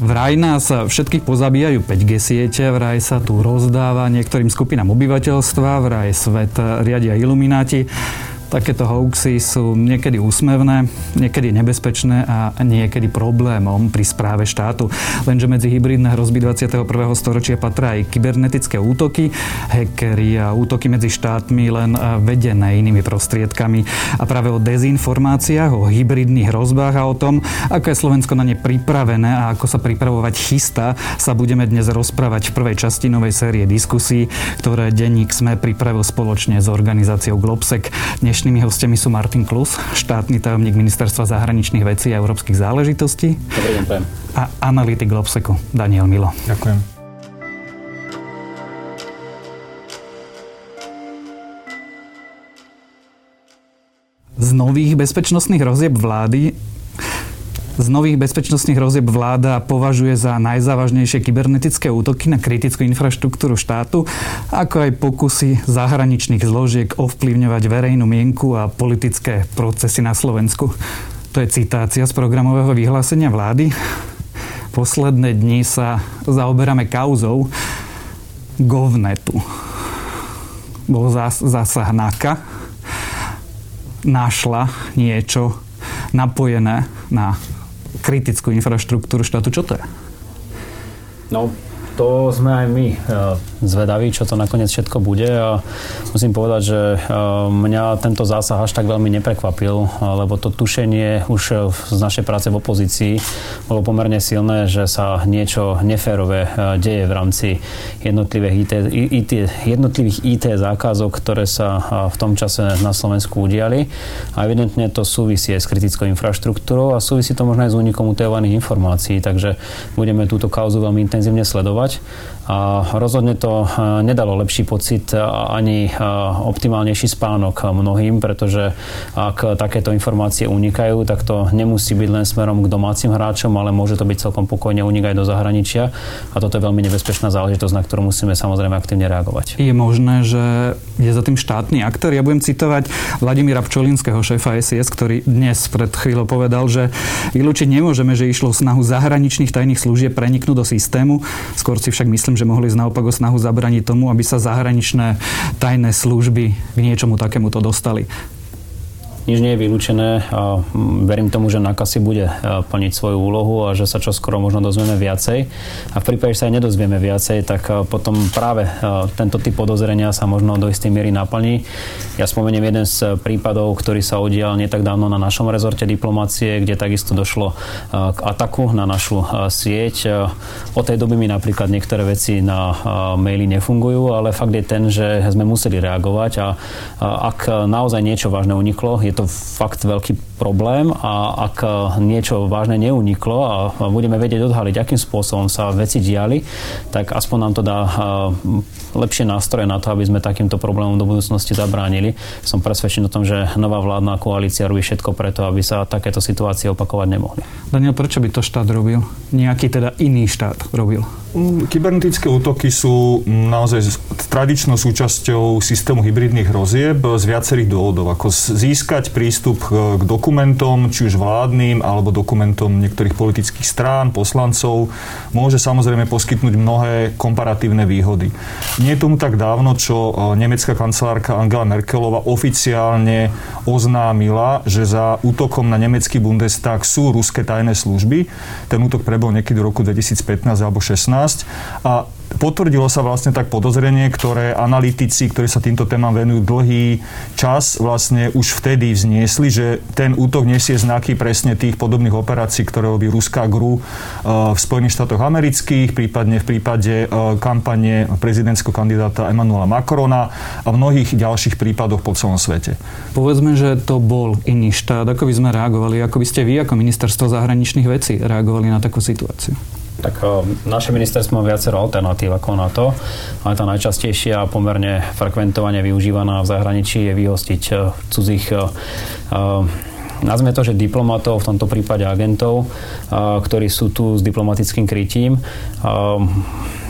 Vraj nás všetkých pozabíjajú 5G siete, vraj sa tu rozdáva niektorým skupinám obyvateľstva, vraj svet riadia ilumináti. Takéto hoaxy sú niekedy úsmevné, niekedy nebezpečné a niekedy problémom pri správe štátu. Lenže medzi hybridné hrozby 21. storočia patria aj kybernetické útoky, hackeri a útoky medzi štátmi len vedené inými prostriedkami. A práve o dezinformáciách, o hybridných hrozbách a o tom, ako je Slovensko na ne pripravené a ako sa pripravovať chystá, sa budeme dnes rozprávať v prvej časti novej série diskusí, ktoré denník SME pripravil spoločne s organizáciou Globsec. Dnešnými hostemi sú Martin Klus, štátny tajomník Ministerstva zahraničných vecí a európskych záležitostí. Dobrý deň, pán. A analytik Globsecu Daniel Milo. Ďakujem. Z nových bezpečnostných hrozieb vláda považuje za najzávažnejšie kybernetické útoky na kritickú infraštruktúru štátu, ako aj pokusy zahraničných zložiek ovplyvňovať verejnú mienku a politické procesy na Slovensku. To je citácia z programového vyhlásenia vlády. Posledné dni sa zaoberáme kauzou Govnetu. Bol zásah NAKA. Našla niečo napojené na kritickú infraštruktúru štátu. Čo to je? No, to sme aj my zvedaví, čo to nakoniec všetko bude. A musím povedať, že mňa tento zásah až tak veľmi neprekvapil, lebo to tušenie už z našej práce v opozícii bolo pomerne silné, že sa niečo neférové deje v rámci jednotlivých IT zákazok, ktoré sa v tom čase na Slovensku udiali. A evidentne to súvisí s kritickou infraštruktúrou a súvisí to možno aj s únikom utajovaných informácií. Takže budeme túto kauzu veľmi intenzívne sledovať. A rozhodne to nedalo lepší pocit ani optimálnejší spánok mnohým, pretože ak takéto informácie unikajú, tak to nemusí byť len smerom k domácim hráčom, ale môže to byť celkom pokojne unik aj do zahraničia. A toto je veľmi nebezpečná záležitosť, na ktorú musíme samozrejme aktívne reagovať. Je možné, že je za tým štátny aktor. Ja budem citovať Vladimíra Pčolínskeho, šéfa SIS, ktorý dnes pred chvíľou povedal, že vylúčiť nemôžeme, že išlo o snahu zahraničných tajných služieb preniknúť do systému. Skôr si však myslím, že mohli naopak o snahu zabraniť tomu, aby sa zahraničné tajné služby k niečomu takémuto dostali. Nič nie je vylúčené a verím tomu, že NAKA si bude plniť svoju úlohu a že sa čoskoro možno dozvieme viacej. A v prípade, že sa aj nedozvieme viacej, tak potom práve tento typ podozrenia sa možno do istej miery naplní. Ja spomeniem jeden z prípadov, ktorý sa udial nie tak dávno na našom rezorte diplomácie, kde takisto došlo k ataku na našu sieť. Od tej doby mi napríklad niektoré veci na maili nefungujú, ale fakt je ten, že sme museli reagovať a ak naozaj niečo vážne uniklo, je to fakt veľký problém a ak niečo vážne neuniklo a budeme vedieť odhaliť, akým spôsobom sa veci diali, tak aspoň nám to dá lepšie nástroje na to, aby sme takýmto problémom do budúcnosti zabránili. Som presvedčený o tom, že nová vládna koalícia robí všetko preto, aby sa takéto situácie opakovať nemohli. Daniel, prečo by to štát robil? Nejaký teda iný štát robil? Kybernetické útoky sú naozaj tradičnou súčasťou systému hybridných hrozieb z viacerých dôvodov. Ako získať prístup k dokumentom, či už vládnym, alebo dokumentom niektorých politických strán, poslancov, môže samozrejme poskytnúť mnohé komparatívne výhody. Nie je tomu tak dávno, čo nemecká kancelárka Angela Merkelová oficiálne oznámila, že za útokom na nemecký Bundestag sú ruské tajné služby. Ten útok prebol niekedy v roku 2015 alebo 2016. A potvrdilo sa vlastne tak podozrenie, ktoré analytici, ktorí sa týmto témam venujú dlhý čas, vlastne už vtedy vzniesli, že ten útok nesie znaky presne tých podobných operácií, ktoré robí ruská GRU v Spojených štátoch amerických, prípadne v prípade kampane prezidentského kandidáta Emanuela Macrona a mnohých ďalších prípadoch po celom svete. Povedzme, že to bol iný štát. Ako by sme reagovali? Ako by ste vy ako ministerstvo zahraničných vecí reagovali na takú situáciu? Tak naše ministerstvo má viacero alternatív ako na to, ale tá najčastejšia a pomerne frekventovane využívaná v zahraničí je vyhostiť cudzích nazme to, že diplomatov, v tomto prípade agentov, ktorí sú tu s diplomatickým krytím.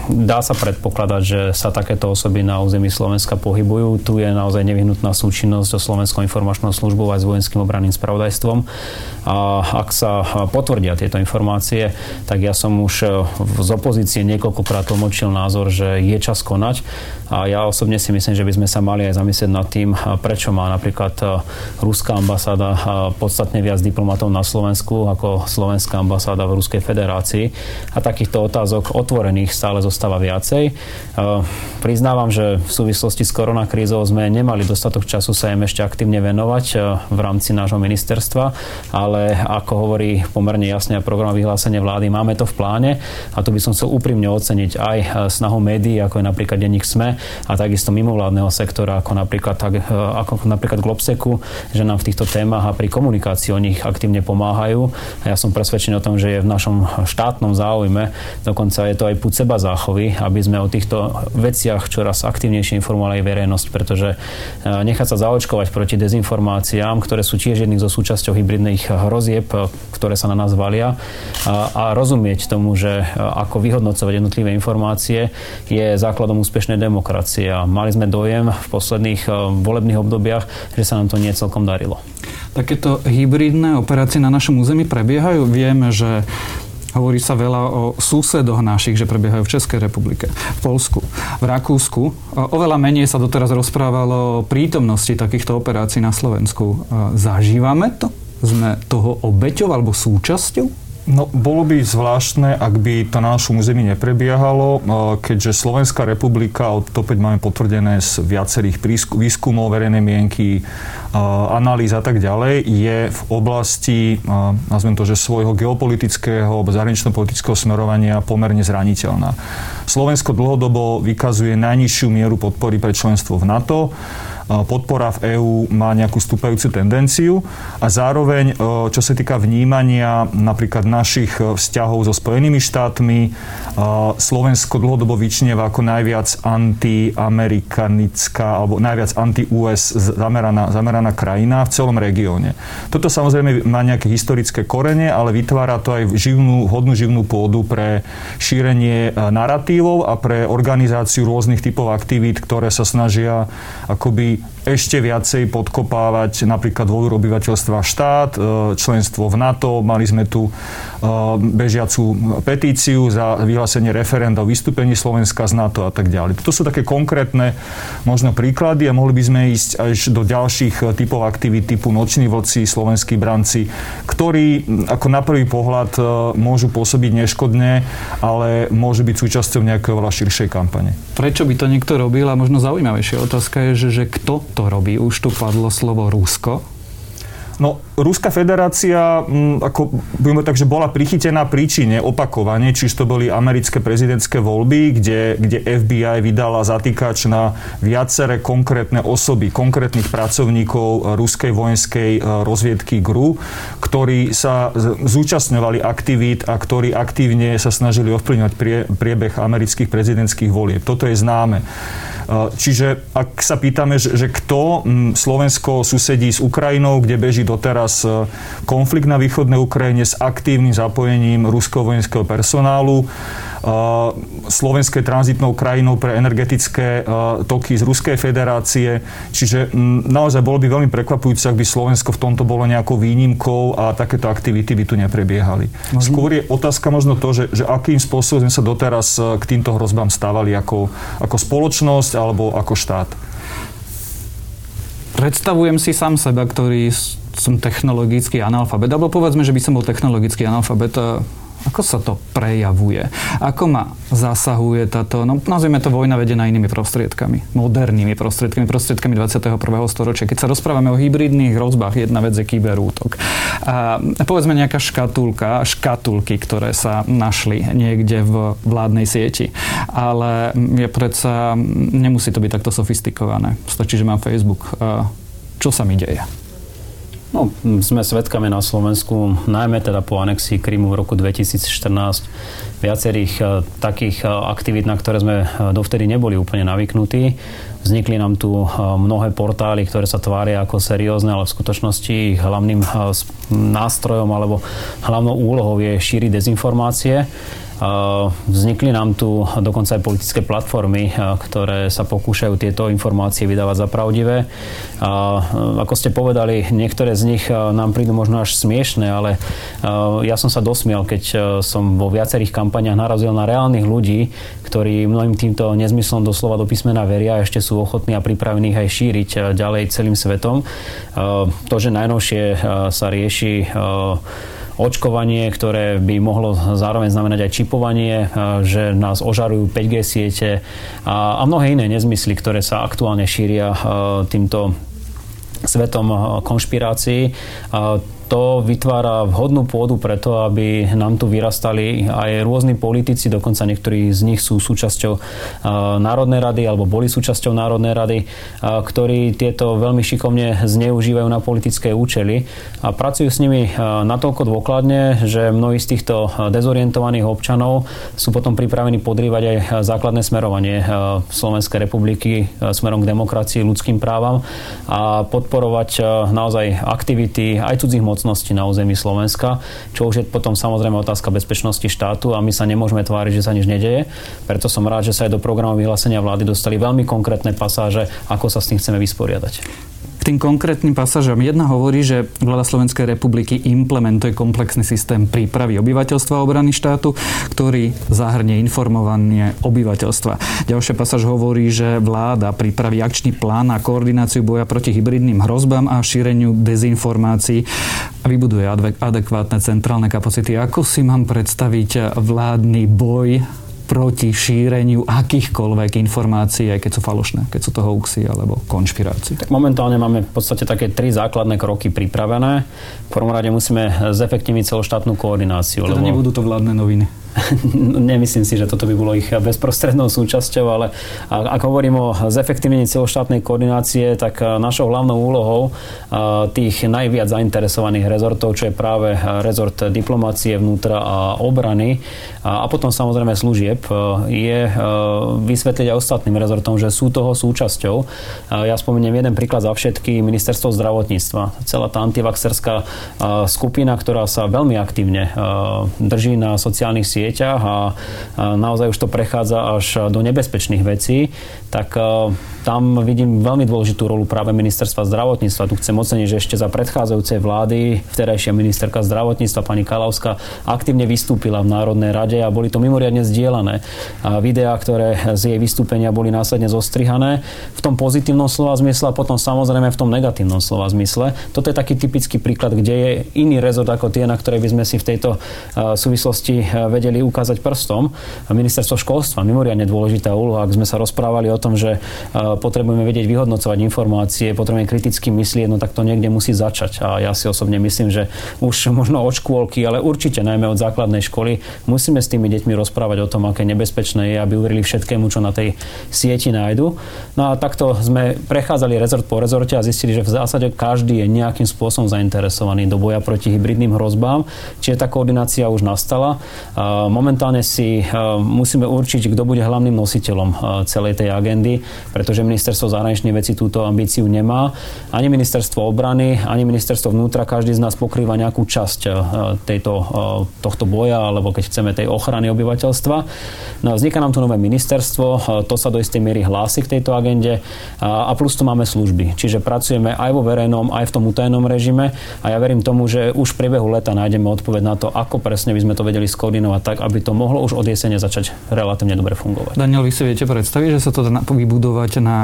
Dá sa predpokladať, že sa takéto osoby na území Slovenska pohybujú. Tu je naozaj nevyhnutná súčinnosť so Slovenskou informačnou službou aj s vojenským obranným spravodajstvom. A ak sa potvrdia tieto informácie, tak ja som už z opozície niekoľkokrát tlmočil názor, že je čas konať. A ja osobne si myslím, že by sme sa mali aj zamyslieť nad tým, prečo má napríklad ruská ambasáda podstatne viac diplomatov na Slovensku ako slovenská ambasáda v Ruskej federácii. A takýchto otázok otvorených stále stáva viacej. Priznávam, že v súvislosti s koronakrízou sme nemali dostatok času sa im ešte aktívne venovať v rámci nášho ministerstva, ale ako hovorí pomerne jasne program vyhlásenia vlády, máme to v pláne a tu by som chcel úprimne oceniť aj snahu médií, ako je napríklad denník SME a takisto mimovládneho sektora, ako napríklad Globsecu, že nám v týchto témach a pri komunikácii o nich aktívne pomáhajú. A ja som presvedčený o tom, že je v našom štátnom záujme, dokonca je to aj púd seba záchovy, aby sme o týchto veciach čoraz aktívnejšie informovali aj verejnosť, pretože nechať sa zaočkovať proti dezinformáciám, ktoré sú tiež jedných zo súčasťou hybridných hrozieb, ktoré sa na nás valia, a rozumieť tomu, že ako vyhodnocovať jednotlivé informácie, je základom úspešnej demokracie. A mali sme dojem v posledných volebných obdobiach, že sa nám to nie celkom darilo. Takéto hybridné operácie na našom území prebiehajú. Vieme, že hovorí sa veľa o susedoch našich, že prebiehajú v Českej republike, v Poľsku, v Rakúsku. Oveľa menej sa doteraz rozprávalo o prítomnosti takýchto operácií na Slovensku. Zažívame to? Sme toho obeťou alebo súčasťou? No, bolo by zvláštne, ak by to na našom území neprebiehalo, keďže Slovenská republika, to opäť máme potvrdené z viacerých výskumov, verejnej mienky, analýz a tak ďalej, je v oblasti, nazvem to, že svojho geopolitického alebo zahranično-politického smerovania pomerne zraniteľná. Slovensko dlhodobo vykazuje najnižšiu mieru podpory pre členstvo v NATO. Podpora v EÚ má nejakú stúpajúcu tendenciu a zároveň, čo sa týka vnímania napríklad našich vzťahov so Spojenými štátmi, Slovensko dlhodobo vyčnieva ako najviac antiamerikanická alebo najviac anti-US zameraná krajina v celom regióne. Toto samozrejme má nejaké historické korene, ale vytvára to aj hodnú živnú pôdu pre šírenie naratívov a pre organizáciu rôznych typov aktivít, ktoré sa snažia akoby ešte viacej podkopávať napríklad dôveru obyvateľstva štát, členstvo v NATO. Mali sme tu bežiacu petíciu za vyhlásenie referenda o vystúpení Slovenska z NATO a tak ďalej. Toto sú také konkrétne možno príklady a mohli by sme ísť až do ďalších typov aktivít typu noční vlci, slovenskí branci, ktorí ako na prvý pohľad môžu pôsobiť neškodne, ale môžu byť súčasťou nejakého veľa širšej kampane. Prečo by to niekto robil? A možno zaujímavejšia otázka je, že kto to robí? Už tu padlo slovo Rusko. No, Ruská federácia, takže bola prichytená príčine opakovane, čiže to boli americké prezidentské voľby, kde FBI vydala zatýkač na viaceré konkrétne osoby, konkrétnych pracovníkov ruskej vojenskej rozviedky GRU, ktorí sa zúčastňovali aktivít a ktorí aktívne sa snažili ovplyvňovať priebeh amerických prezidentských volieb. Toto je známe. Čiže ak sa pýtame, že kto, Slovensko susedí s Ukrajinou, kde beží doteraz konflikt na východnej Ukrajine s aktívnym zapojením ruského vojenského personálu, Slovensko je tranzitnou krajinou pre energetické toky z Ruskej federácie. Čiže naozaj bolo by veľmi prekvapujúce, ak by Slovensko v tomto bolo nejakou výnimkou a takéto aktivity by tu neprebiehali. Skôr je otázka možno to, že akým spôsobom sme sa doteraz k týmto hrozbám stávali ako spoločnosť alebo ako štát. Predstavujem si sám seba, ktorý som technologický analfabet, alebo povedzme, že by som bol technologický analfabet. Ako sa to prejavuje? Ako ma zasahuje táto, nazvime to vojna vedená inými prostriedkami, modernými prostriedkami 21. storočia. Keď sa rozprávame o hybridných hrozbách, jedna vec je kyberútok. A povedzme nejaká škatulky, ktoré sa našli niekde v vládnej sieti. Ale je predsa, nemusí to byť takto sofistikované. Stačí, že mám Facebook. Čo sa mi deje? No, sme svedkami na Slovensku, najmä teda po anexii Krymu v roku 2014, viacerých takých aktivít, na ktoré sme dovtedy neboli úplne navyknutí. Vznikli nám tu mnohé portály, ktoré sa tvária ako seriózne, ale v skutočnosti ich hlavným nástrojom alebo hlavnou úlohou je šíriť dezinformácie. Vznikli nám tu dokonca aj politické platformy, ktoré sa pokúšajú tieto informácie vydávať za pravdivé. Ako ste povedali, niektoré z nich nám prídu možno až smiešné, ale ja som sa dosmial, keď som vo viacerých kampaniách narazil na reálnych ľudí, ktorí mnohým týmto nezmyslom doslova do písmena veria a ešte sú ochotní a pripravení ich aj šíriť ďalej celým svetom. To, že najnovšie sa rieši očkovanie, ktoré by mohlo zároveň znamenať aj čipovanie, že nás ožarujú 5G siete a mnohé iné nezmysly, ktoré sa aktuálne šíria týmto svetom konšpirácií. To vytvára vhodnú pôdu preto, aby nám tu vyrastali aj rôzni politici, dokonca niektorí z nich sú súčasťou Národnej rady alebo boli súčasťou Národnej rady, ktorí tieto veľmi šikovne zneužívajú na politické účely a pracujú s nimi natoľko dôkladne, že mnohí z týchto dezorientovaných občanov sú potom pripravení podrývať aj základné smerovanie Slovenskej republiky smerom k demokracii, ľudským právam a podporovať naozaj aktivity aj cudzích mocností na území Slovenska, čo už je potom samozrejme otázka bezpečnosti štátu a my sa nemôžeme tváriť, že sa nič nedeje. Preto som rád, že sa aj do programu vyhlásenia vlády dostali veľmi konkrétne pasáže, ako sa s tým chceme vysporiadať. K tým konkrétnym pasážom jedna hovorí, že vláda Slovenskej republiky implementuje komplexný systém prípravy obyvateľstva a obrany štátu, ktorý zahrnie informovanie obyvateľstva. Ďalšia pasáž hovorí, že vláda pripraví akčný plán na koordináciu boja proti hybridným hrozbám a šíreniu dezinformácií a vybuduje adekvátne centrálne kapacity. Ako si mám predstaviť vládny boj proti šíreniu akýchkoľvek informácií, aj keď sú falošné, keď sú to hoaxy alebo konšpirácie? Tak momentálne máme v podstate také tri základné kroky pripravené. V prvom rade musíme zefektívniť celoštátnu koordináciu. Teda lebo nebudú to vládne noviny. Nemyslím si, že toto by bolo ich bezprostrednou súčasťou, ale ak hovorím o zefektívnení celoštátnej koordinácie, tak našou hlavnou úlohou tých najviac zainteresovaných rezortov, čo je práve rezort diplomácie, vnútra a obrany a potom samozrejme služieb, je vysvetliť aj ostatným rezortom, že sú toho súčasťou. Ja spomeniem jeden príklad za všetky, ministerstvo zdravotníctva. Celá tá antivaxerská skupina, ktorá sa veľmi aktívne drží na sociálnych sieťach a naozaj už to prechádza až do nebezpečných vecí, tak tam vidím veľmi dôležitú rolu práve ministerstva zdravotníctva. Tu chcem oceniť, že ešte za predchádzajúcej vlády vtedajšia ministerka zdravotníctva pani Kalavská aktívne vystúpila v Národnej rade a boli to mimoriadne zdieľané videá, ktoré z jej vystúpenia boli následne zostrihané v tom pozitívnom slova zmysle a potom samozrejme v tom negatívnom slova zmysle. Toto je taký typický príklad, kde je iný rezort ako tie, na ktoré by sme si v tejto súvislosti vedeli ukázať prstom. Ministerstvo školstva, mimoriadne dôležitá úloha, ak sme sa rozprávali o tom, že potrebujeme vedieť vyhodnocovať informácie, potrebujeme kriticky myslieť, no tak to niekde musí začať. A ja si osobne myslím, že už možno od škôlky, ale určite najmä od základnej školy musíme s tými deťmi rozprávať o tom, aké nebezpečné je, aby uverili všetkému, čo na tej sieti nájdu. No a takto sme prechádzali rezort po rezorte a zistili, že v zásade každý je nejakým spôsobom zainteresovaný do boja proti hybridným hrozbám, čiže tá koordinácia už nastala. Momentálne si musíme určiť, kto bude hlavným nositeľom celej tej agendy, pretože ministerstvo zahraničných vecí túto ambíciu nemá. Ani ministerstvo obrany, ani ministerstvo vnútra, každý z nás pokrýva nejakú časť tohto boja, alebo keď chceme tej ochrany obyvateľstva. No, vzniká nám tu nové ministerstvo, to sa do istej miery hlási k tejto agende a plus tu máme služby. Čiže pracujeme aj vo verejnom, aj v tom utajenom režime a ja verím tomu, že už v priebehu leta nájdeme odpoveď na to, ako presne by sme to vedeli skoordinovať tak, aby to mohlo už od jesene začať relatívne dobre fungovať. Daniel, vy si viete predstaviť, že sa to dá vybudovať na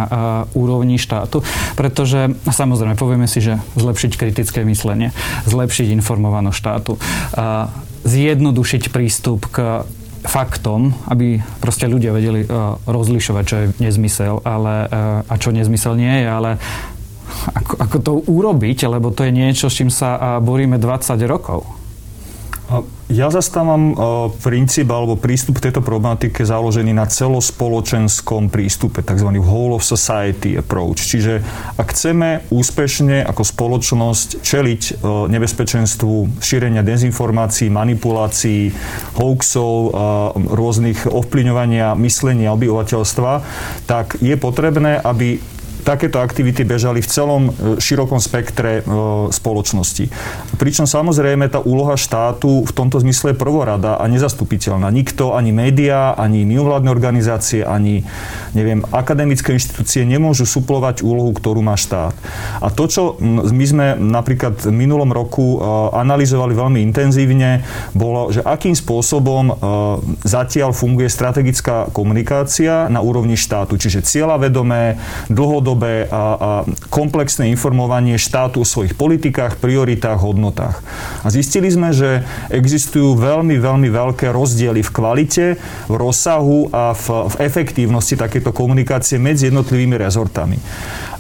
úrovni štátu, pretože samozrejme povieme si, že zlepšiť kritické myslenie, zlepšiť informovanosť štátu, zjednodušiť prístup k faktom, aby proste ľudia vedeli rozlišovať, čo je nezmysel, ale a čo nezmysel nie je, ale ako to urobiť, lebo to je niečo, s čím sa boríme 20 rokov. Ja zastávam princíp alebo prístup k tejto problematike založený na celospoločenskom prístupe, tzv. Whole of society approach. Čiže ak chceme úspešne ako spoločnosť čeliť nebezpečenstvu šírenia dezinformácií, manipulácií, hoaxov, rôznych ovplyvňovania myslenia obyvateľstva, tak je potrebné, aby takéto aktivity bežali v celom širokom spektre spoločnosti. Pričom samozrejme tá úloha štátu v tomto zmysle je prvorada a nezastupiteľná. Nikto, ani médiá, ani mimovládne organizácie, ani akademické inštitúcie nemôžu suplovať úlohu, ktorú má štát. A to, čo my sme napríklad v minulom roku analyzovali veľmi intenzívne, bolo, že akým spôsobom zatiaľ funguje strategická komunikácia na úrovni štátu. Čiže cieľavedomé, dlhodobé a komplexné informovanie štátu o svojich politikách, prioritách, hodnotách. A zistili sme, že existujú veľmi, veľmi veľké rozdiely v kvalite, v rozsahu a v efektívnosti takéto komunikácie medzi jednotlivými rezortami.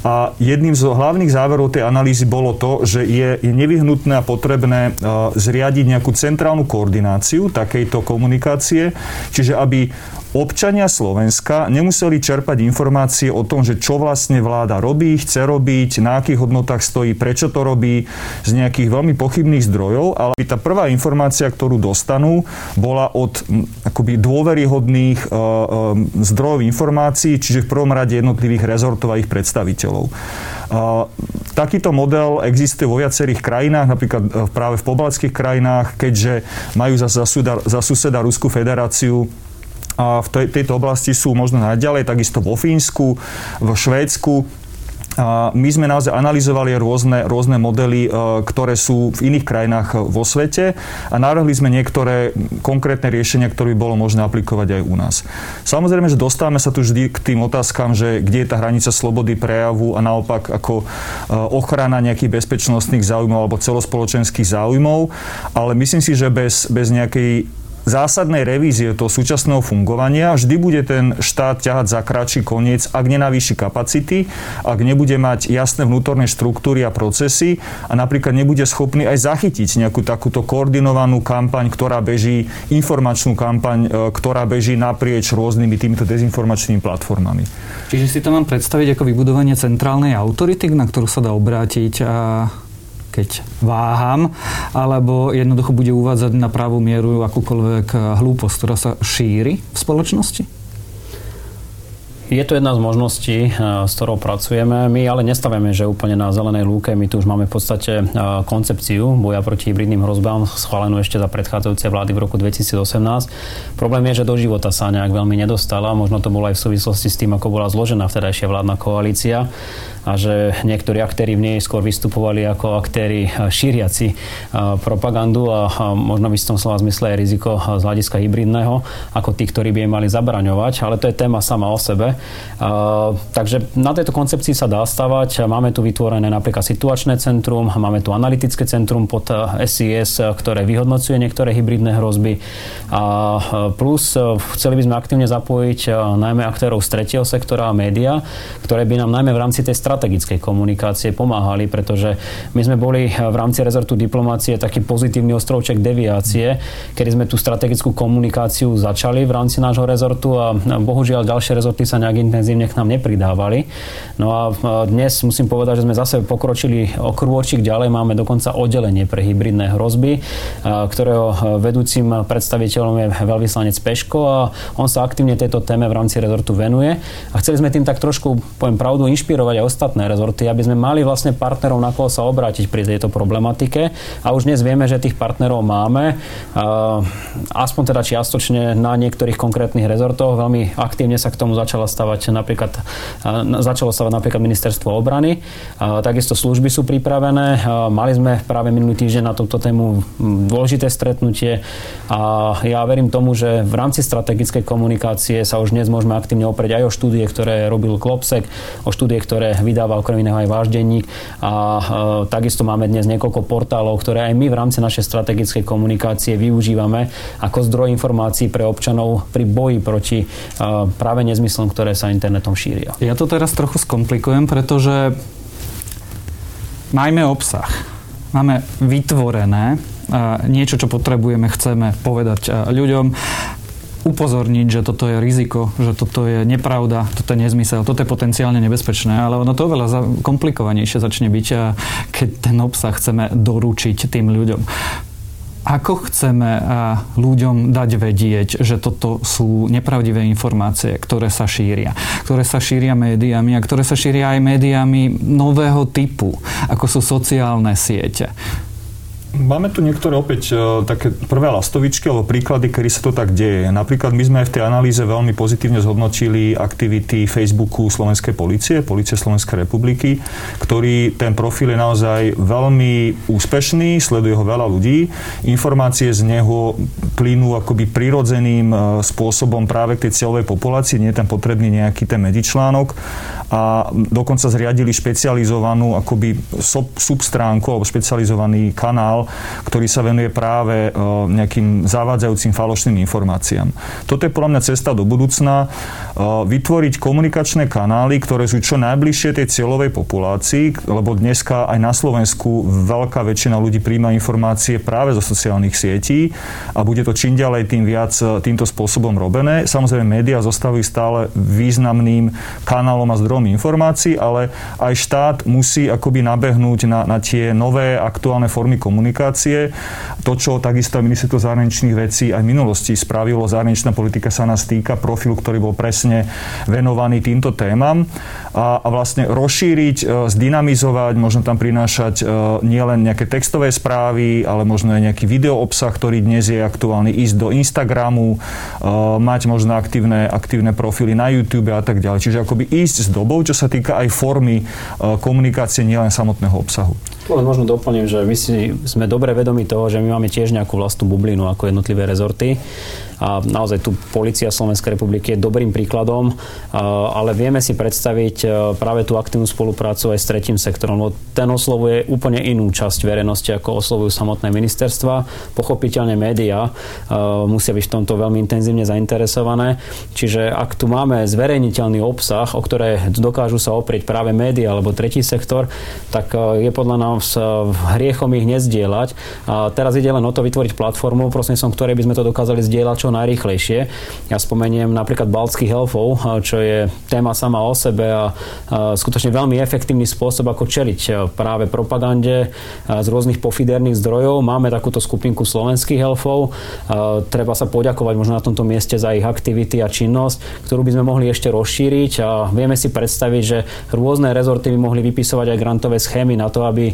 A jedným z hlavných záverov tej analýzy bolo to, že je nevyhnutné a potrebné zriadiť nejakú centrálnu koordináciu takejto komunikácie, čiže aby občania Slovenska nemuseli čerpať informácie o tom, že čo vlastne vláda robí, chce robiť, na akých hodnotách stojí, prečo to robí, z nejakých veľmi pochybných zdrojov, ale tá prvá informácia, ktorú dostanú, bola od akoby dôveryhodných zdrojov informácií, čiže v prvom rade jednotlivých rezortov a ich predstaviteľov. Takýto model existuje vo viacerých krajinách, napríklad práve v pobaltských krajinách, keďže majú za suseda Ruskú federáciu a v tejto oblasti sú možno najďalej, takisto vo Fínsku, v Švédsku. My sme naozaj analyzovali rôzne modely, ktoré sú v iných krajinách vo svete a navrhli sme niektoré konkrétne riešenia, ktoré by bolo možné aplikovať aj u nás. Samozrejme, že dostávame sa tu vždy k tým otázkam, že kde je tá hranica slobody prejavu a naopak ako ochrana nejakých bezpečnostných záujmov alebo celospoločenských záujmov, ale myslím si, že bez nejakej zásadnej revízie toho súčasného fungovania vždy bude ten štát ťahať za kratší koniec, ak nenavýši kapacity, ak nebude mať jasné vnútorné štruktúry a procesy a napríklad nebude schopný aj zachytiť nejakú takúto koordinovanú kampaň, ktorá beží, informačnú kampaň, ktorá beží naprieč rôznymi týmito dezinformačnými platformami. Čiže si to mám predstaviť ako vybudovanie centrálnej autority, na ktorú sa dá obrátiť a keď váham, alebo jednoducho bude uvádzať na pravú mieru akúkoľvek hlúposť, ktorá sa šíri v spoločnosti? Je to jedna z možností, s ktorou pracujeme. My ale nestavíme, že úplne na zelenej lúke. My tu už máme v podstate koncepciu boja proti hybridným hrozbám, schválenú ešte za predchádzajúce vlády v roku 2018. Problém je, že do života sa nejak veľmi nedostala. Možno to bolo aj v súvislosti s tým, ako bola zložená vtedajšia vládna koalícia a že niektorí aktéri v nej skôr vystupovali ako aktéri šíriaci propagandu a možno v istom slova zmysle je riziko z hľadiska hybridného, ako tí, ktorí by jej mali zabraňovať. Ale to je téma sama o sebe. Takže na tejto koncepcii sa dá stavať. Máme tu vytvorené napríklad situačné centrum, máme tu analytické centrum pod SIS, ktoré vyhodnocuje niektoré hybridné hrozby. Plus chceli by sme aktívne zapojiť najmä aktérov z tretieho sektora a média, ktoré by nám najmä v rámci tej strategickej komunikácie pomáhali, pretože my sme boli v rámci rezortu diplomácie taký pozitívny ostrovček deviácie, kedy sme tú strategickú komunikáciu začali v rámci nášho rezortu a bohužiaľ ďalšie rezorty sa nejak intenzívne k nám nepridávali. No a dnes musím povedať, že sme zase pokročili o krôčik ďalej. Máme dokonca oddelenie pre hybridné hrozby, ktorého vedúcim predstaviteľom je veľvyslanec Peško a on sa aktívne tejto téme v rámci rezortu venuje. A chceli sme tým tak trošku, poviem pravdu, inšpirovať aj ostatné rezorty, aby sme mali vlastne partnerov, na koho sa obrátiť pri tejto problematike. A už dnes vieme, že tých partnerov máme. Aspoň teda čiastočne na niektorých konkrétnych rezortoch. Veľmi aktívne sa k tomu začalo stavať napríklad ministerstvo obrany. Takisto služby sú pripravené. Mali sme práve minulý týždeň na túto tému dôležité stretnutie a ja verím tomu, že v rámci strategickej komunikácie sa už dnes môžeme aktívne oprieť aj o štúdie, ktoré robil Globsec, o štúdie, ktoré vydával okrem iného aj váš denník a takisto máme dnes niekoľko portálov, ktoré aj my v rámci našej strategickej komunikácie využívame ako zdroj informácií pre občanov pri boji proti práve nezmyslom, ktoré sa internetom šíria. Ja to teraz trochu skomplikujem, pretože majme obsah. Máme vytvorené niečo, čo potrebujeme, chceme povedať ľuďom, upozorniť, že toto je riziko, že toto je nepravda, toto je nezmysel, toto je potenciálne nebezpečné, ale ono to oveľa komplikovanejšie začne byť, keď ten obsah chceme doručiť tým ľuďom. Ako chceme ľuďom dať vedieť, že toto sú nepravdivé informácie, ktoré sa šíria médiami a ktoré sa šíria aj médiami nového typu, ako sú sociálne siete? Máme tu niektoré opäť také prvé lastovičky alebo príklady, kedy sa to tak deje. Napríklad my sme aj v tej analýze veľmi pozitívne zhodnotili aktivity Facebooku slovenskej polície Slovenskej republiky, ktorý ten profil je naozaj veľmi úspešný, sleduje ho veľa ľudí. Informácie z neho plynú akoby prirodzeným spôsobom práve k tej cieľovej populácii, nie je tam potrebný nejaký ten medzičlánok a dokonca zriadili špecializovanú akoby substránku alebo špecializovaný kanál, ktorý sa venuje práve nejakým zavádzajúcim falošným informáciám. Toto je podľa mňa cesta do budúcna. Vytvoriť komunikačné kanály, ktoré sú čo najbližšie tej cieľovej populácii, lebo dneska aj na Slovensku veľká väčšina ľudí príjma informácie práve zo sociálnych sietí a bude to čím ďalej tým viac týmto spôsobom robené. Samozrejme, médiá zostávajú stále významným kanálom a zdrojom informácií, ale aj štát musí akoby nabehnúť na tie nové aktuálne formy komunikácie. To, čo takisto ministerstvo zahraničných vecí aj v minulosti spravilo, zahraničná politika sa nás týka, profil, ktorý bol presne venovaný týmto témam a vlastne rozšíriť, zdynamizovať, možno tam prinášať nielen nejaké textové správy, ale možno aj nejaký videoobsah, ktorý dnes je aktuálny, ísť do Instagramu, mať možno aktívne profily na YouTube a tak ďalej. Čiže akoby ísť s dobou, čo sa týka aj formy komunikácie, nielen samotného obsahu. Možno doplním, že my sme dobre vedomi toho, že my máme tiež nejakú vlastnú bublinu ako jednotlivé rezorty. A naozaj tu polícia Slovenskej republiky je dobrým príkladom, ale vieme si predstaviť práve tú aktívnu spoluprácu aj s tretím sektorom, lebo ten oslovuje úplne inú časť verejnosti, ako oslovujú samotné ministerstva. Pochopiteľne médiá musia byť v tomto veľmi intenzívne zainteresované. Čiže ak tu máme zverejniteľný obsah, o ktoré dokážu sa oprieť práve médiá alebo tretí sektor, tak je podľa nás hriechom ich nezdieľať. A teraz ide len o to vytvoriť platformu, prostredníctvom ktorej by sme to dokázali zdieľať najrýchlejšie. Ja spomeniem napríklad baltských elfov, čo je téma sama o sebe a skutočne veľmi efektívny spôsob, ako čeliť práve propagande z rôznych pofiderných zdrojov. Máme takúto skupinku slovenských elfov. Treba sa poďakovať možno na tomto mieste za ich aktivity a činnosť, ktorú by sme mohli ešte rozšíriť a vieme si predstaviť, že rôzne rezorty by mohli vypisovať aj grantové schémy na to, aby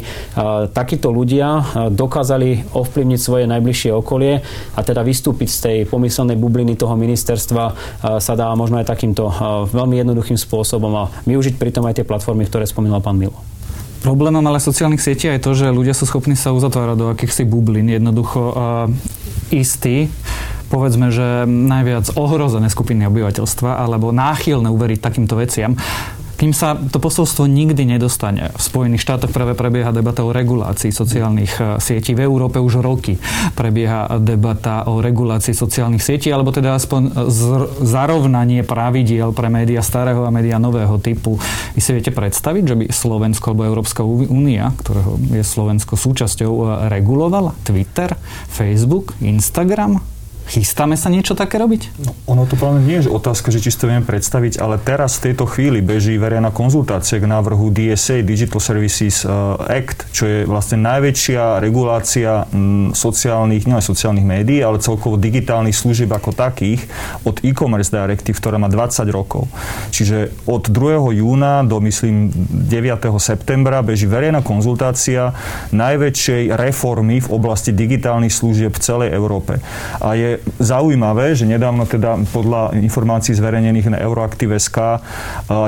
takíto ľudia dokázali ovplyvniť svoje najbližšie okolie a teda vystúpiť z tej pomyselnej bubliny toho ministerstva sa dá možno aj takýmto veľmi jednoduchým spôsobom a využiť pritom aj tie platformy, ktoré spomínal pán Milo. Problémom ale sociálnych sietí je to, že ľudia sú schopní sa uzatvárať do akýchsi bublín. Jednoducho istí, povedzme, že najviac ohrozené skupiny obyvateľstva alebo náchylné uveriť takýmto veciam. Kým sa to posolstvo nikdy nedostane. V Spojených štátoch práve prebieha debata o regulácii sociálnych sietí. V Európe už roky prebieha debata o regulácii sociálnych sietí, alebo teda aspoň zarovnanie pravidiel pre médiá starého a médiá nového typu. Vy si viete predstaviť, že by Slovensko alebo Európska únia, ktorého je Slovensko súčasťou, regulovala Twitter, Facebook, Instagram? Chystáme sa niečo také robiť? No, ono to práve nie je otázka, že či si to vieme predstaviť, ale teraz v tejto chvíli beží verejná konzultácia k návrhu DSA, Digital Services Act, čo je vlastne najväčšia regulácia sociálnych, nielen sociálnych médií, ale celkovo digitálnych služieb ako takých od e-commerce directive, ktorá má 20 rokov. Čiže od 2. júna do, myslím, 9. septembra beží verejná konzultácia najväčšej reformy v oblasti digitálnych služieb v celej Európe. A je zaujímavé, že nedávno teda podľa informácií zverejnených na Euroaktiv SK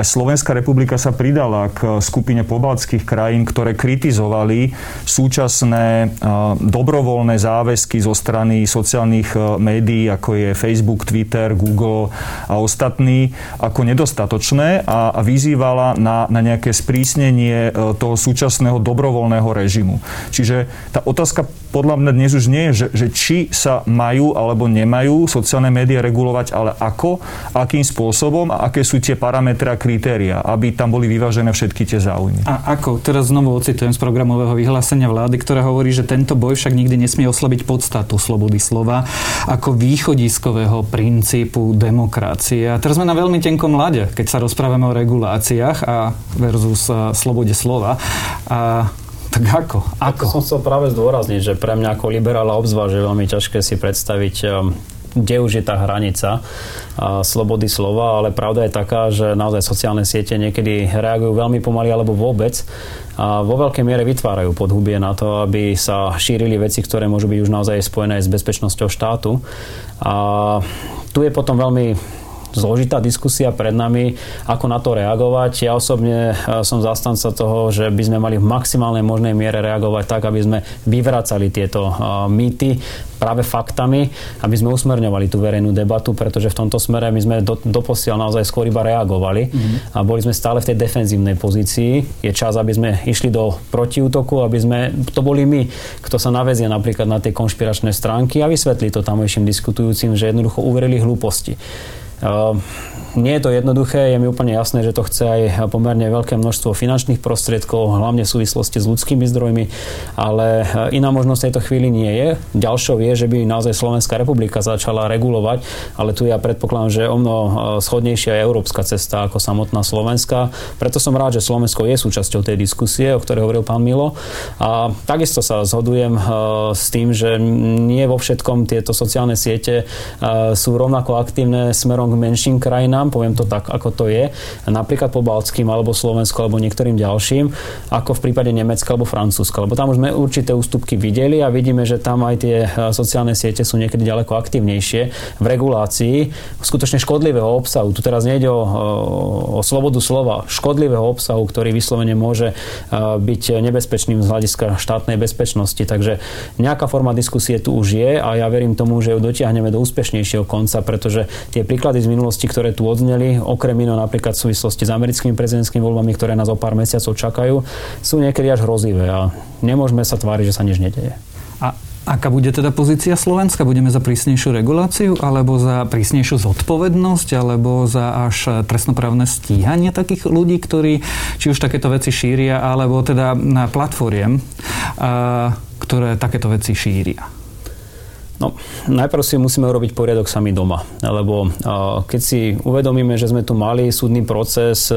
Slovenská republika sa pridala k skupine pobaltských krajín, ktoré kritizovali súčasné dobrovoľné záväzky zo strany sociálnych médií, ako je Facebook, Twitter, Google a ostatní, ako nedostatočné a vyzývala na nejaké sprísnenie toho súčasného dobrovoľného režimu. Čiže tá otázka podľa mňa dnes už nie je, že či sa majú alebo nemajú sociálne médiá regulovať, ale ako, akým spôsobom a aké sú tie parametre a kritéria, aby tam boli vyvážené všetky tie záujmy. A ako? Teraz znovu ocitujem z programového vyhlásenia vlády, ktoré hovorí, že tento boj však nikdy nesmie oslabiť podstatu slobody slova ako východiskového princípu demokracie. A teraz sme na veľmi tenkom ľade, keď sa rozprávame o reguláciách a versus slobode slova. A Tak ako? Ako? Som chcel práve zdôrazniť, že pre mňa ako liberála obzvlášť je veľmi ťažké si predstaviť, kde už je tá hranica slobody slova, ale pravda je taká, že naozaj sociálne siete niekedy reagujú veľmi pomaly alebo vôbec a vo veľkej miere vytvárajú podhubie na to, aby sa šírili veci, ktoré môžu byť už naozaj spojené s bezpečnosťou štátu. A tu je potom veľmi zložitá diskusia pred nami, ako na to reagovať. Ja osobne som zastanca toho, že by sme mali v maximálnej možnej miere reagovať tak, aby sme vyvracali tieto mýty práve faktami, aby sme usmerňovali tú verejnú debatu, pretože v tomto smere my sme doposiaľ naozaj skôr iba reagovali a boli sme stále v tej defenzívnej pozícii. Je čas, aby sme išli do protiútoku, aby sme, to boli my, kto sa navezie napríklad na tie konšpiračné stránky a vysvetlí to tamojším diskutujúcim, že jednoducho uverili hlúposti. Nie je to jednoduché, je mi úplne jasné, že to chce aj pomerne veľké množstvo finančných prostriedkov, hlavne v súvislosti s ľudskými zdrojmi, ale iná možnosť v tejto chvíli nie je. Ďalšou je, že by naozaj Slovenská republika začala regulovať, ale tu ja predpokladám, že je o mnoho schodnejšia je európska cesta ako samotná slovenská. Preto som rád, že Slovensko je súčasťou tej diskusie, o ktorej hovoril pán Milo. A takisto sa zhodujem s tým, že nie vo všetkom tieto sociálne siete sú rovnako aktívne smerom k menším krajinám, poviem to tak, ako to je, napríklad po baltským, alebo Slovensku, alebo niektorým ďalším, ako v prípade Nemecka, alebo Francúzska. Lebo tam už sme určité ústupky videli a vidíme, že tam aj tie sociálne siete sú niekedy ďaleko aktívnejšie v regulácii skutočne škodlivého obsahu. Tu teraz nejde o slobodu slova, škodlivého obsahu, ktorý vyslovene môže byť nebezpečným z hľadiska štátnej bezpečnosti. Takže nejaká forma diskusie tu už je a ja verím tomu, že ju dotiahneme do úspešnejšieho konca, pretože tie príklady z minulosti, ktoré tu odzneli, okrem iného napríklad v súvislosti s americkými prezidentskými voľbami, ktoré nás o pár mesiacov čakajú, sú niekedy až hrozivé a nemôžeme sa tváriť, že sa nič nedeje. A aká bude teda pozícia Slovenska? Budeme za prísnejšiu reguláciu, alebo za prísnejšiu zodpovednosť, alebo za až trestnoprávne stíhanie takých ľudí, ktorí či už takéto veci šíria, alebo teda na platformiem, ktoré takéto veci šíria? No, najprv si musíme urobiť poriadok sami doma, lebo keď si uvedomíme, že sme tu mali súdny proces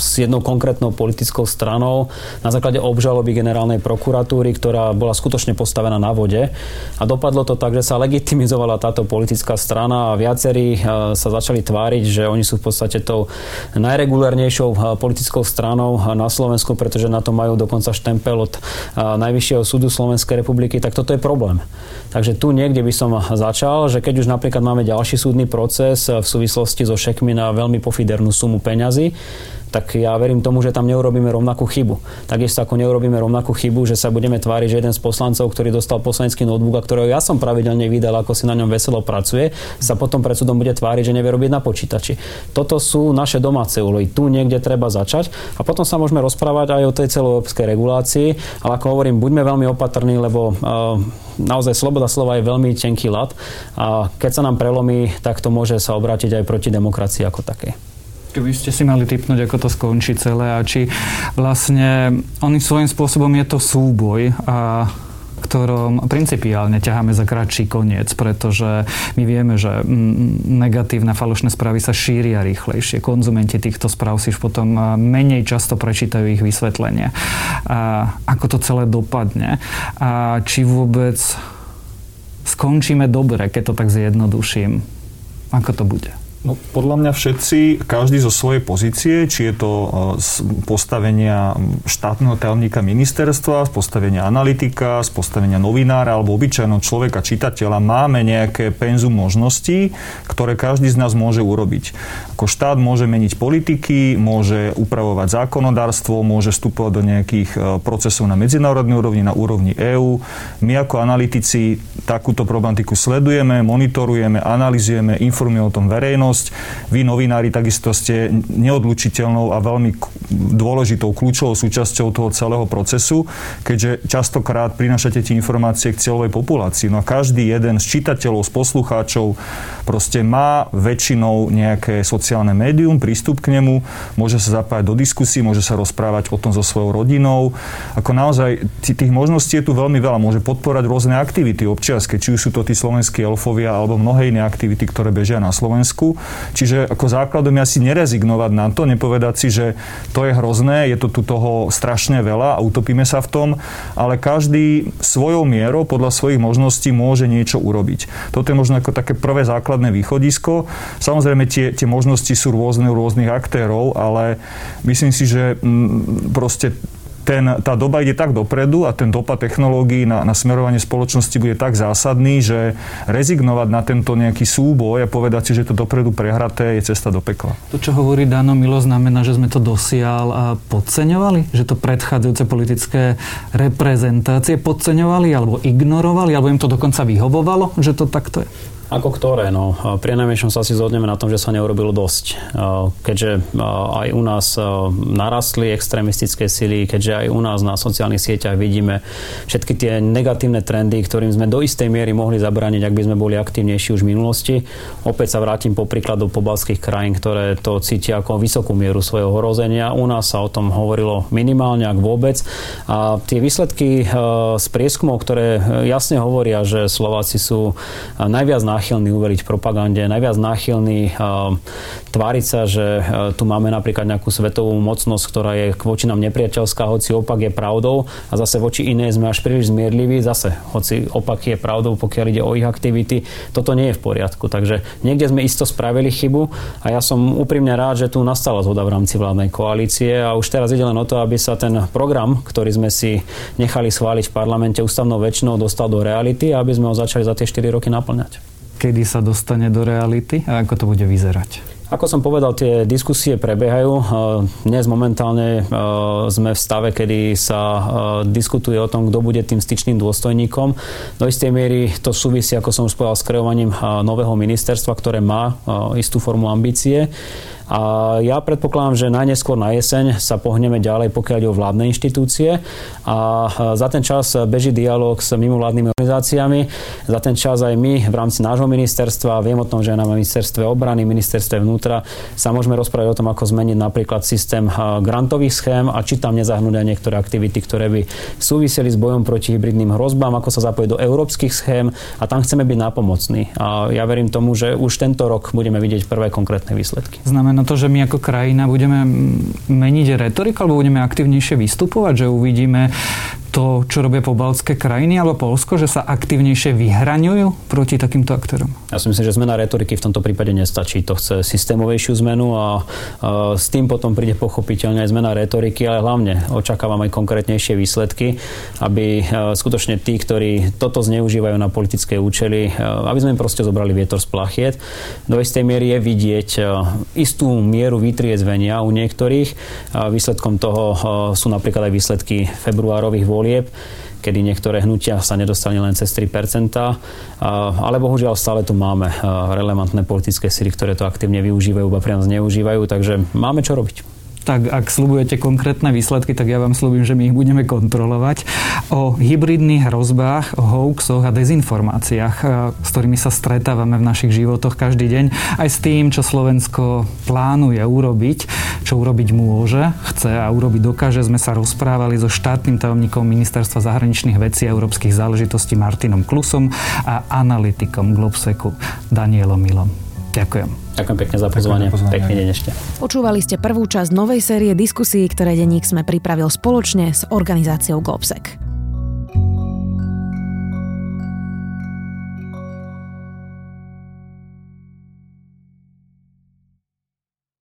s jednou konkrétnou politickou stranou na základe obžaloby generálnej prokuratúry, ktorá bola skutočne postavená na vode a dopadlo to tak, že sa legitimizovala táto politická strana a viacerí sa začali tváriť, že oni sú v podstate tou najregulárnejšou politickou stranou na Slovensku, pretože na to majú dokonca štempel od Najvyššieho súdu Slovenskej republiky, tak toto je problém. Takže tu niekde by som začal, že keď už napríklad máme ďalší súdny proces v súvislosti so šekmi na veľmi pofidernú sumu peňazí, tak ja verím tomu, že tam neurobíme rovnakú chybu. Takisto ako neurobíme rovnakú chybu, že sa budeme tváriť, že jeden z poslancov, ktorý dostal poslanecký notebook, a ktorého ja som pravidelne vydal, ako si na ňom veselo pracuje, sa potom pred súdom bude tváriť, že nevie robiť na počítači. Toto sú naše domáce úlohy. Tu niekde treba začať a potom sa môžeme rozprávať aj o tej celoeurópskej regulácii, ale ako hovorím, buďme veľmi opatrní, lebo naozaj sloboda slova je veľmi tenký ľad a keď sa nám prelomí, tak to môže sa obrátiť aj proti demokracii ako takej. Keby ste si mali tipnúť, ako to skončí celé a či vlastne oni svojím spôsobom je to súboj a ktorom principiálne ťaháme za kratší koniec, pretože my vieme, že negatívne falošné správy sa šíria rýchlejšie. Konzumenti týchto správ si už potom menej často prečítajú ich vysvetlenie. A ako to celé dopadne a či vôbec skončíme dobre, keď to tak zjednoduším. Ako to bude? No, podľa mňa všetci, každý zo svojej pozície, či je to z postavenia štátneho tajomníka ministerstva, z postavenia analytika, z postavenia novinára alebo obyčajného človeka, čitateľa, máme nejaké penzum možností, ktoré každý z nás môže urobiť. Ako štát môže meniť politiky, môže upravovať zákonodárstvo, môže vstupovať do nejakých procesov na medzinárodnej úrovni, na úrovni EÚ. My ako analytici takúto problematiku sledujeme, monitorujeme, analyzujeme, informujeme o tom verejnosť. Vy, novinári, takisto ste neodlučiteľnou a veľmi dôležitou kľúčovou súčasťou toho celého procesu, keďže častokrát prinášate tie informácie k cieľovej populácii. No a každý jeden z čitateľov, z poslucháčov proste má väčšinou nejaké sociálne médium, prístup k nemu, môže sa zapájať do diskusí, môže sa rozprávať o tom so svojou rodinou. Ako naozaj tých možností je tu veľmi veľa. Môže podporať rôzne aktivity občianske, či už sú to tí slovenskí elfovia alebo mnohé iné aktivity, ktoré bežia na Slovensku. Čiže ako základom je asi nerezignovať na to, nepovedať si, že to je hrozné, je to tu toho strašne veľa a utopíme sa v tom, ale každý svojou mierou podľa svojich možností môže niečo urobiť. Toto je možno ako také prvé základné východisko. Samozrejme tie možnosti sú rôzne u rôznych aktérov, ale myslím si, že proste tá doba ide tak dopredu a ten dopad technológií na smerovanie spoločnosti bude tak zásadný, že rezignovať na tento nejaký súboj a povedať si, že to dopredu prehraté, je cesta do pekla. To, čo hovorí Dano Milo, znamená, že sme to dosiaľ a podceňovali? Že to predchádzajúce politické reprezentácie podceňovali alebo ignorovali, alebo im to dokonca vyhovovalo, že to takto je? Ako ktoré? No, pri najmenšom sa asi zhodneme na tom, že sa neurobilo dosť. Keďže aj u nás narastli extrémistické sily, keďže aj u nás na sociálnych sieťach vidíme všetky tie negatívne trendy, ktorým sme do istej miery mohli zabrániť, ak by sme boli aktívnejší už v minulosti. Opäť sa vrátim po príkladu pobaltských krajín, ktoré to cítia ako vysokú mieru svojho ohrozenia. U nás sa o tom hovorilo minimálne, ak vôbec. A tie výsledky z prieskumov, ktoré jasne hovoria, že Slováci sú najviac náchylní uveriť propagande, najviac náchylní tváriť sa, že tu máme napríklad nejakú svetovú mocnosť, ktorá je voči nám nepriateľská, hoci opak je pravdou, a zase voči inej sme až príliš zmierliví, zase hoci opak je pravdou, pokiaľ ide o ich aktivity. Toto nie je v poriadku, takže niekde sme isto spravili chybu a ja som úprimne rád, že tu nastala zhoda v rámci vládnej koalície a už teraz ide len o to, aby sa ten program, ktorý sme si nechali schváliť v parlamente ústavnou väčšinou, dostal do reality a aby sme ho začali za tie 4 roky naplňať. Kedy sa dostane do reality a ako to bude vyzerať? Ako som povedal, tie diskusie prebiehajú. Dnes momentálne sme v stave, kedy sa diskutuje o tom, kto bude tým styčným dôstojníkom. Do istej miery to súvisí, ako som už povedal, s kreovaním nového ministerstva, ktoré má istú formu ambície. A ja predpokladám, že najneskôr na jeseň sa pohneme ďalej, pokiaľ ide o vládne inštitúcie. A za ten čas beží dialog s mimovládnymi organizáciami. Za ten čas aj my v rámci nášho ministerstva, viem o tom, že na ministerstve obrany, ministerstve vnútra sa môžeme rozprávať o tom, ako zmeniť napríklad systém grantových schém a či tam nezahnúť aj niektoré aktivity, ktoré by súviseli s bojom proti hybridným hrozbám, ako sa zapojiť do európskych schém, a tam chceme byť nápomocní. A ja verím tomu, že už tento rok budeme vidieť prvé konkrétne výsledky. Znamená to, že my ako krajina budeme meniť retoriku, alebo budeme aktívnejšie vystupovať, že uvidíme to, čo robia pobaltské krajiny alebo Poľsko, že sa aktívnejšie vyhraňujú proti takýmto aktérom? Ja si myslím, že zmena retoriky v tomto prípade nestačí. To chce systémovejšiu zmenu a s tým potom príde pochopiteľne aj zmena retoriky, ale hlavne očakávam aj konkrétnejšie výsledky, aby skutočne tí, ktorí toto zneužívajú na politické účely, aby sme im proste zobrali vietor z plachiet. Do istej miery je vidieť istú mieru vytriezvenia u niektorých. Výsledkom toho sú napríklad aj výsledky februárových volieb, kedy niektoré hnutia sa nedostali len cez 3%, ale bohužiaľ stále tu máme relevantné politické sily, ktoré to aktívne využívajú, ba priam zneužívajú, takže máme čo robiť. Tak ak sľubujete konkrétne výsledky, tak ja vám sľubím, že my ich budeme kontrolovať. O hybridných hrozbách, o hoaxoch a dezinformáciách, s ktorými sa stretávame v našich životoch každý deň, aj s tým, čo Slovensko plánuje urobiť, čo urobiť môže, chce a urobiť dokáže, sme sa rozprávali so štátnym tajomníkom Ministerstva zahraničných vecí a európskych záležitostí Martinom Klusom a analytikom Globsecu Danielom Milom. Ďakujem. Ďakujem pekne za pozvanie. Pekný deň ešte. Počúvali ste prvú časť novej série diskusí, ktoré denník SME pripravil spoločne s organizáciou Globsec.